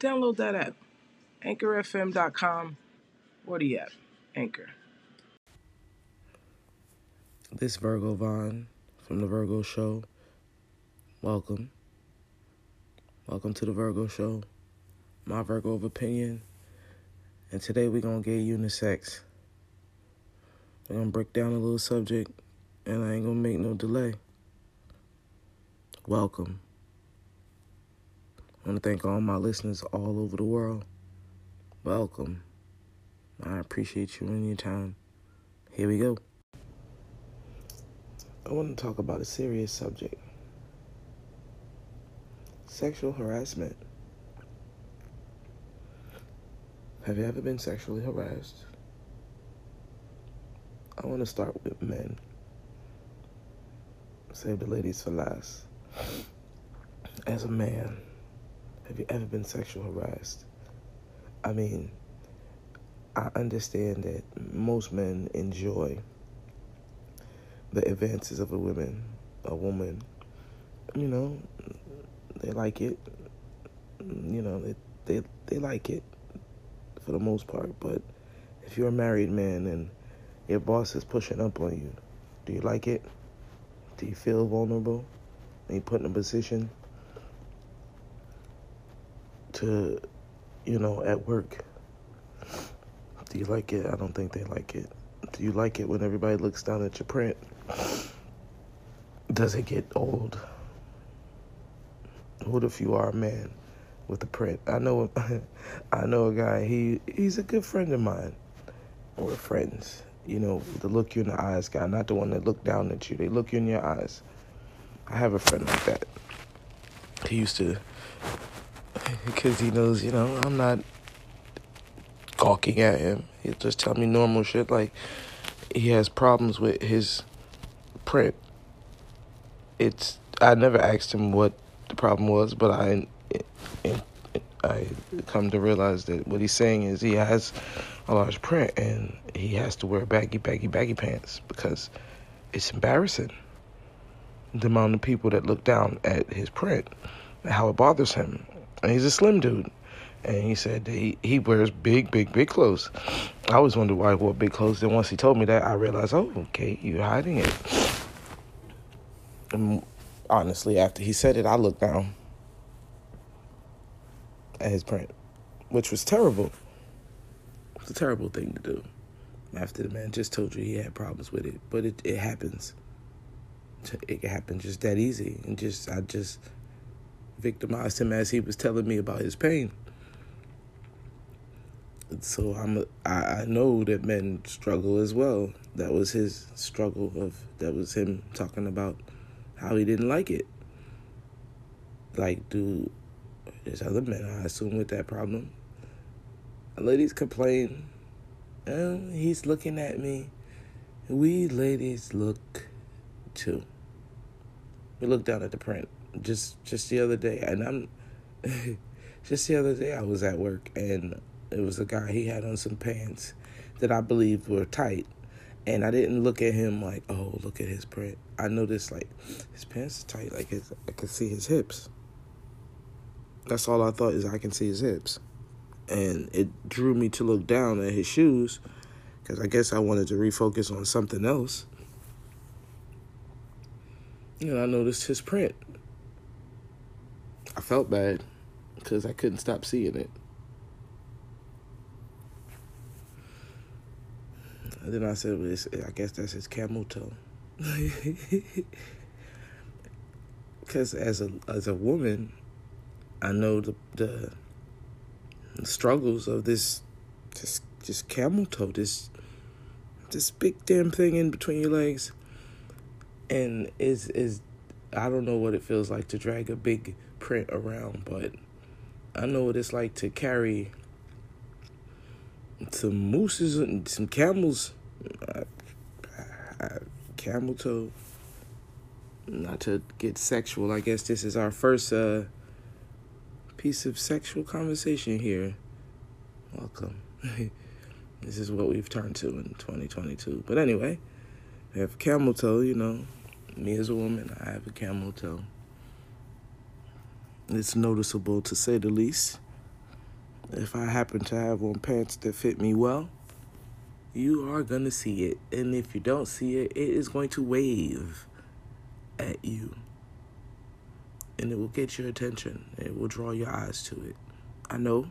Download that app. AnchorFM.com or the app. Anchor. This Virgo Vaughn from The Virgo Show. Welcome. Welcome to The Virgo Show. My Virgo of opinion. And today we're going to get unisex. We're going to break down a little subject. And I ain't going to make no delay. Welcome. I want to thank all my listeners all over the world. Welcome. I appreciate you and your time. Here we go. I want to talk about a serious subject. Sexual harassment. Have you ever been sexually harassed? I want to start with men. Save the ladies for last. As a man, have you ever been sexually harassed? I mean, I understand that most men enjoy the advances of a woman. You know, they like it. You know, they like it for the most part. But if you're a married man and your boss is pushing up on you, do you like it? Do you feel vulnerable? Are you put in a position to, you know, at work? Do you like it? I don't think they like it. Do you like it when everybody looks down at your print? Does it get old? What if you are a man with a print? I know a guy, he's a good friend of mine. We're friends. You know, the look you in the eyes guy, not the one that looked down at you. They look you in your eyes. I have a friend like that. He used to, because he knows, you know, I'm not gawking at him. He'll just tell me normal shit, like he has problems with his print. I never asked him what the problem was, but I come to realize that what he's saying is he has a large print and he has to wear baggy pants because it's embarrassing. The amount of people that look down at his print, how it bothers him. And he's a slim dude. And he said that he wears big clothes. I always wondered why he wore big clothes. Then once he told me that, I realized, oh, okay, you're hiding it. And honestly, after he said it, I looked down at his print, which was terrible. It's a terrible thing to do. After the man just told you he had problems with it, but it happens. It happened just that easy, and I victimized him as he was telling me about his pain. So I know that men struggle as well. That was his struggle that was him talking about how he didn't like it. Like, dude, there's other men, I assume, with that problem. Ladies complain, he's looking at me. We ladies look too. We look down at the print. Just the other day, and I was at work, and it was a guy, he had on some pants that I believed were tight, and I didn't look at him like, oh, look at his print. I noticed, like, his pants are tight, like I could see his hips. That's all I thought, is I can see his hips. And it drew me to look down at his shoes, because I guess I wanted to refocus on something else. And I noticed his print. I felt bad because I couldn't stop seeing it. And then I said, well, I guess that's his camel toe. Because as a woman, I know the struggles of this camel toe, this big damn thing in between your legs. And I don't know what it feels like to drag a big print around, but I know what it's like to carry some mooses and some camels. Camel toe. Not to get sexual. I guess this is our first piece of sexual conversation here. Welcome. This is what we've turned to in 2022. But anyway, we have camel toe, you know. Me as a woman, I have a camel toe. It's noticeable, to say the least. If I happen to have on pants that fit me well, you are going to see it. And if you don't see it, it is going to wave at you. And it will get your attention. It will draw your eyes to it. I know,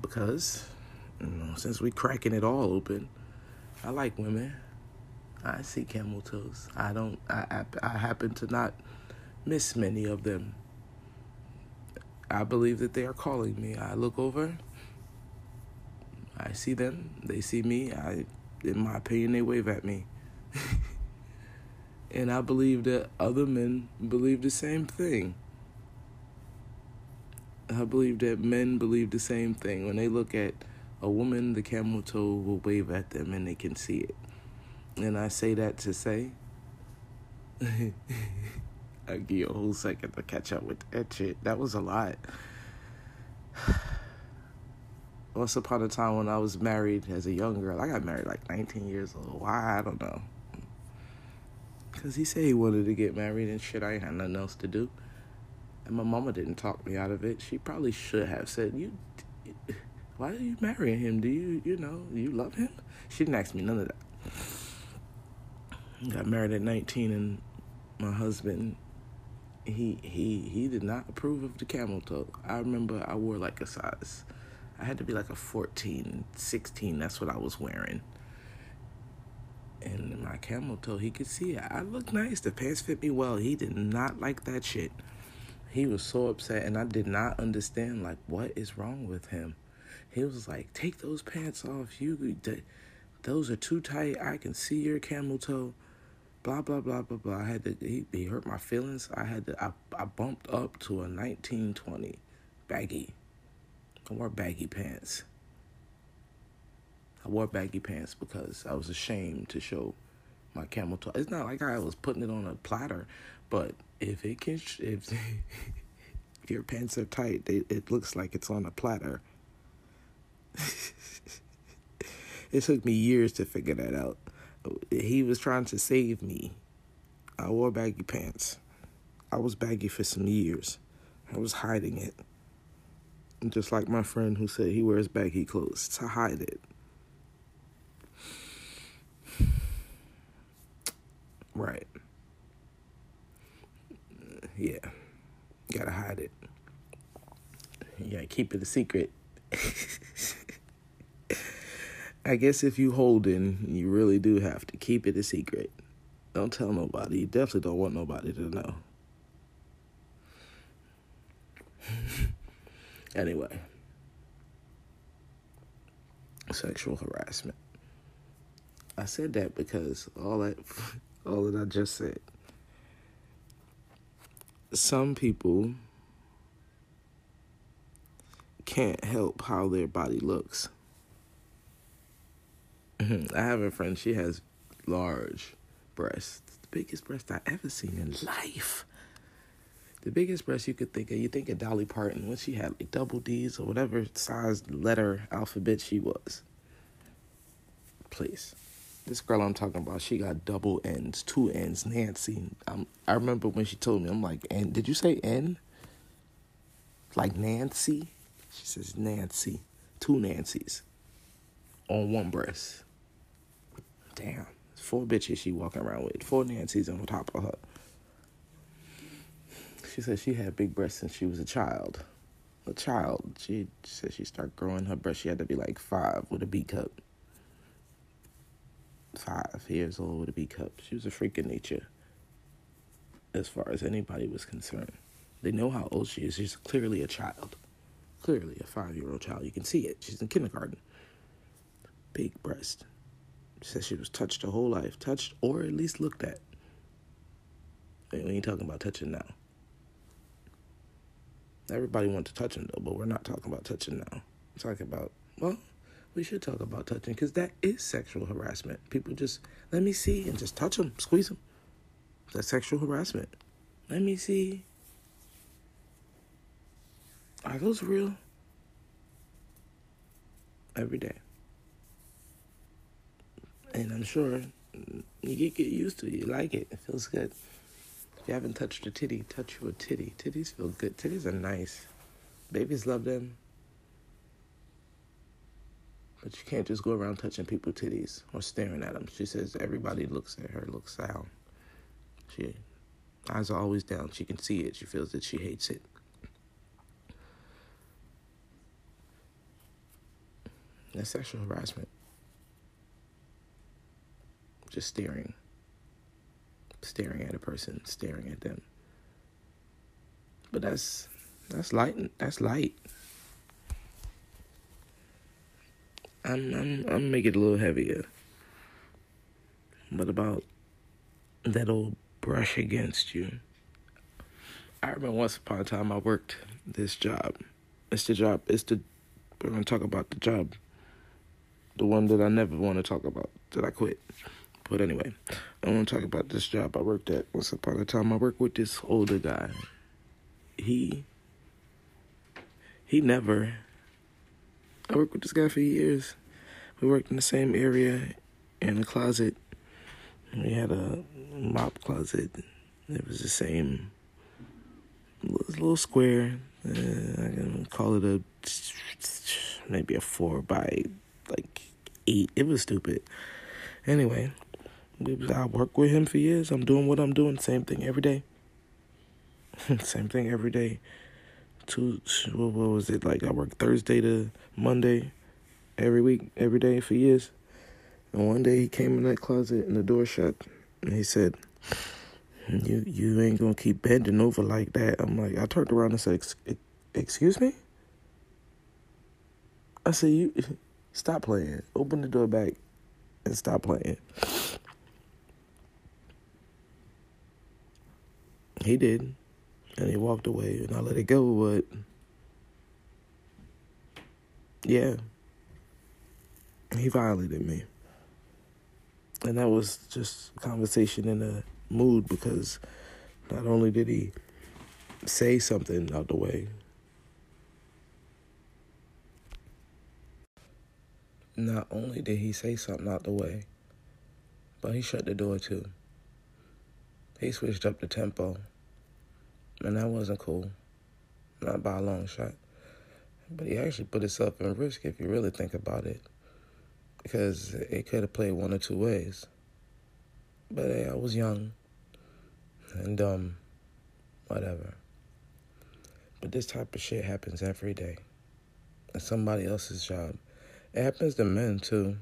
because, you know, since we cracking it all open, I like women. I see camel toes. I happen to not miss many of them. I believe that they are calling me. I look over. I see them. They see me. In my opinion, they wave at me. And I believe that other men believe the same thing. I believe that men believe the same thing. When they look at a woman, the camel toe will wave at them and they can see it. And I say that to say, I'll give you a whole second to catch up with that shit. That was a lot. Once upon a time when I was married as a young girl, I got married like 19 years old. Why? I don't know. Because he said he wanted to get married and shit. I ain't had nothing else to do. And my mama didn't talk me out of it. She probably should have said, why are you marrying him? Do you love him? She didn't ask me none of that. Got married at 19, and my husband, he did not approve of the camel toe. I remember I wore like a size. I had to be like a 14, 16. That's what I was wearing. And my camel toe, he could see it. I looked nice. The pants fit me well. He did not like that shit. He was so upset, and I did not understand, like, what is wrong with him. He was like, take those pants off. Those are too tight. I can see your camel toe. Blah, blah, blah, blah, blah. I had to, he hurt my feelings. I bumped up to a 1920 baggy. I wore baggy pants because I was ashamed to show my camel toe. It's not like I was putting it on a platter, but if your pants are tight, it looks like it's on a platter. It took me years to figure that out. He was trying to save me. I wore baggy pants. I was baggy for some years. I was hiding it. Just like my friend who said he wears baggy clothes to hide it. Right. Yeah. Gotta hide it. You gotta keep it a secret. I guess if you holding, you really do have to keep it a secret. Don't tell nobody. You definitely don't want nobody to know. Anyway. Sexual harassment. I said that because all that I just said. Some people can't help how their body looks. I have a friend, she has large breasts. The biggest breast I ever seen in life. The biggest breast you could think of. You think of Dolly Parton when she had like double D's or whatever size letter alphabet she was. Please. This girl I'm talking about, she got double N's, two N's, Nancy. I remember when she told me, I'm like, N? Did you say N? Like Nancy? She says Nancy. Two Nancys. On one breast. Damn. 4 bitches she walking around with. 4 Nancys on top of her. She said she had big breasts since she was a child. She said she started growing her breasts. She had to be like 5 with a B cup. 5 years old with a B cup. She was a freak of nature. As far as anybody was concerned. They know how old she is. She's clearly a child. Clearly a 5-year-old child. You can see it. She's in kindergarten. Big breast. She said she was touched her whole life. Touched or at least looked at. We ain't talking about touching now. Everybody went to touching, though, but we're not talking about touching now. We're talking about, well, we should talk about touching, because that is sexual harassment. People just, let me see, and just touch them, squeeze them. That's sexual harassment. Let me see. Are those real? Every day. And I'm sure you get used to it. You like it. It feels good. If you haven't touched a titty, touch your titty. Titties feel good. Titties are nice. Babies love them. But you can't just go around touching people's titties or staring at them. She says everybody looks at her, looks down. She, eyes are always down. She can see it. She feels that she hates it. That's sexual harassment. Just staring. Staring at a person, staring at them. But that's light. I'm making it a little heavier. What about that old brush against you? I remember once upon a time I worked this job. We're gonna talk about the job. The one that I never want to talk about, that I quit. But anyway, I want to talk about this job I worked at once upon a time. I worked with this older guy. I worked with this guy for years. We worked in the same area in the closet. We had a mop closet. It was the same. It was a little square. I can call it maybe a 4 by 8. It was stupid. Anyway, I worked with him for years. I'm doing what I'm doing. Same thing every day. Same thing every day. What was it like? I worked Thursday to Monday every week, every day for years. And one day he came in that closet and the door shut. And he said, you ain't going to keep bending over like that. I'm like, I turned around and said, excuse me? I said, you stop playing. Open the door back. And stop playing. He did. And he walked away. And I let it go. But yeah. He violated me. And that was just conversation in a mood. Because not only did he say something out the way. Not only did he say something out the way, but he shut the door too. He switched up the tempo. And that wasn't cool. Not by a long shot. But he actually put himself in risk if you really think about it. Because it could have played one or two ways. But hey, I was young and dumb. Whatever. But this type of shit happens every day. It's somebody else's job. It happens to men, too.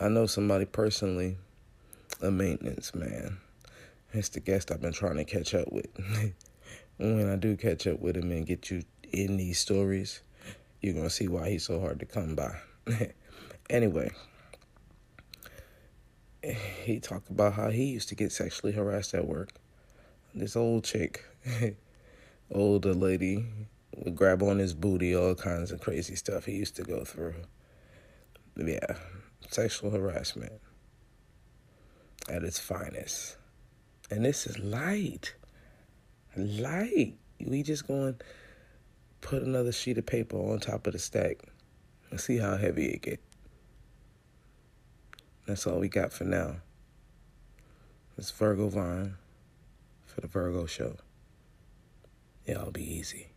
I know somebody personally, a maintenance man. It's the guest I've been trying to catch up with. When I do catch up with him and get you in these stories, you're going to see why he's so hard to come by. Anyway, he talked about how he used to get sexually harassed at work. This old chick, older lady, would grab on his booty, all kinds of crazy stuff he used to go through. Yeah, sexual harassment at its finest. And this is light. Light. We just going to put another sheet of paper on top of the stack and see how heavy it get. That's all we got for now. It's Virgo Vine for the Virgo Show. Y'all be easy.